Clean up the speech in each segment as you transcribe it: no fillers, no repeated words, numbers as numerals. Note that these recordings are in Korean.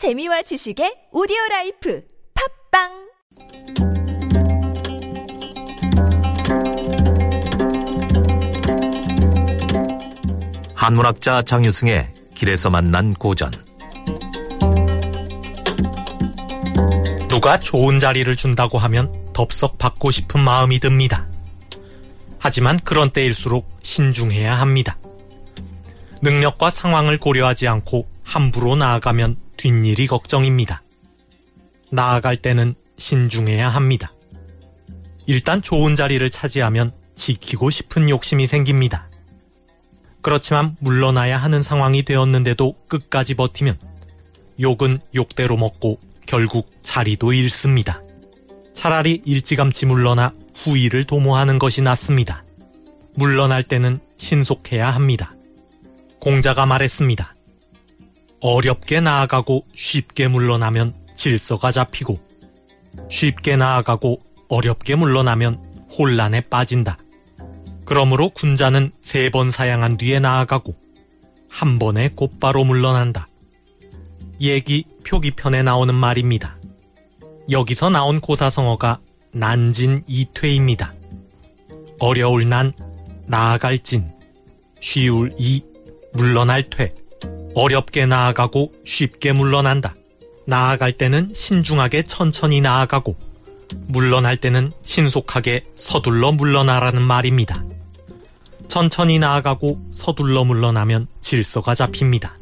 재미와 지식의 오디오라이프 팝빵! 한문학자 장유승의 길에서 만난 고전. 누가 좋은 자리를 준다고 하면 덥석 받고 싶은 마음이 듭니다. 하지만 그런 때일수록 신중해야 합니다. 능력과 상황을 고려하지 않고 함부로 나아가면 뒷일이 걱정입니다. 나아갈 때는 신중해야 합니다. 일단 좋은 자리를 차지하면 지키고 싶은 욕심이 생깁니다. 그렇지만 물러나야 하는 상황이 되었는데도 끝까지 버티면 욕은 욕대로 먹고 결국 자리도 잃습니다. 차라리 일찌감치 물러나 후의를 도모하는 것이 낫습니다. 물러날 때는 신속해야 합니다. 공자가 말했습니다. 어렵게 나아가고 쉽게 물러나면 질서가 잡히고 쉽게 나아가고 어렵게 물러나면 혼란에 빠진다. 그러므로 군자는 3번 사양한 뒤에 나아가고 한 번에 곧바로 물러난다. 얘기 표기편에 나오는 말입니다. 여기서 나온 고사성어가 난진이퇴입니다. 어려울 난, 나아갈 진, 쉬울 이, 물러날 퇴, 어렵게 나아가고 쉽게 물러난다. 나아갈 때는 신중하게 천천히 나아가고 물러날 때는 신속하게 서둘러 물러나라는 말입니다. 천천히 나아가고 서둘러 물러나면 질서가 잡힙니다.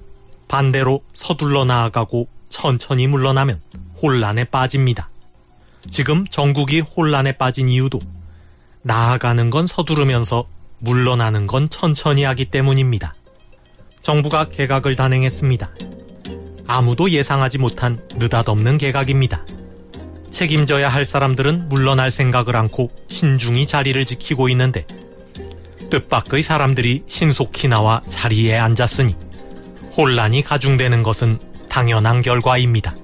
반대로 서둘러 나아가고 천천히 물러나면 혼란에 빠집니다. 지금 전국이 혼란에 빠진 이유도 나아가는 건 서두르면서 물러나는 건 천천히 하기 때문입니다. 정부가 개각을 단행했습니다. 아무도 예상하지 못한 느닷없는 개각입니다. 책임져야 할 사람들은 물러날 생각을 않고 신중히 자리를 지키고 있는데 뜻밖의 사람들이 신속히 나와 자리에 앉았으니 혼란이 가중되는 것은 당연한 결과입니다.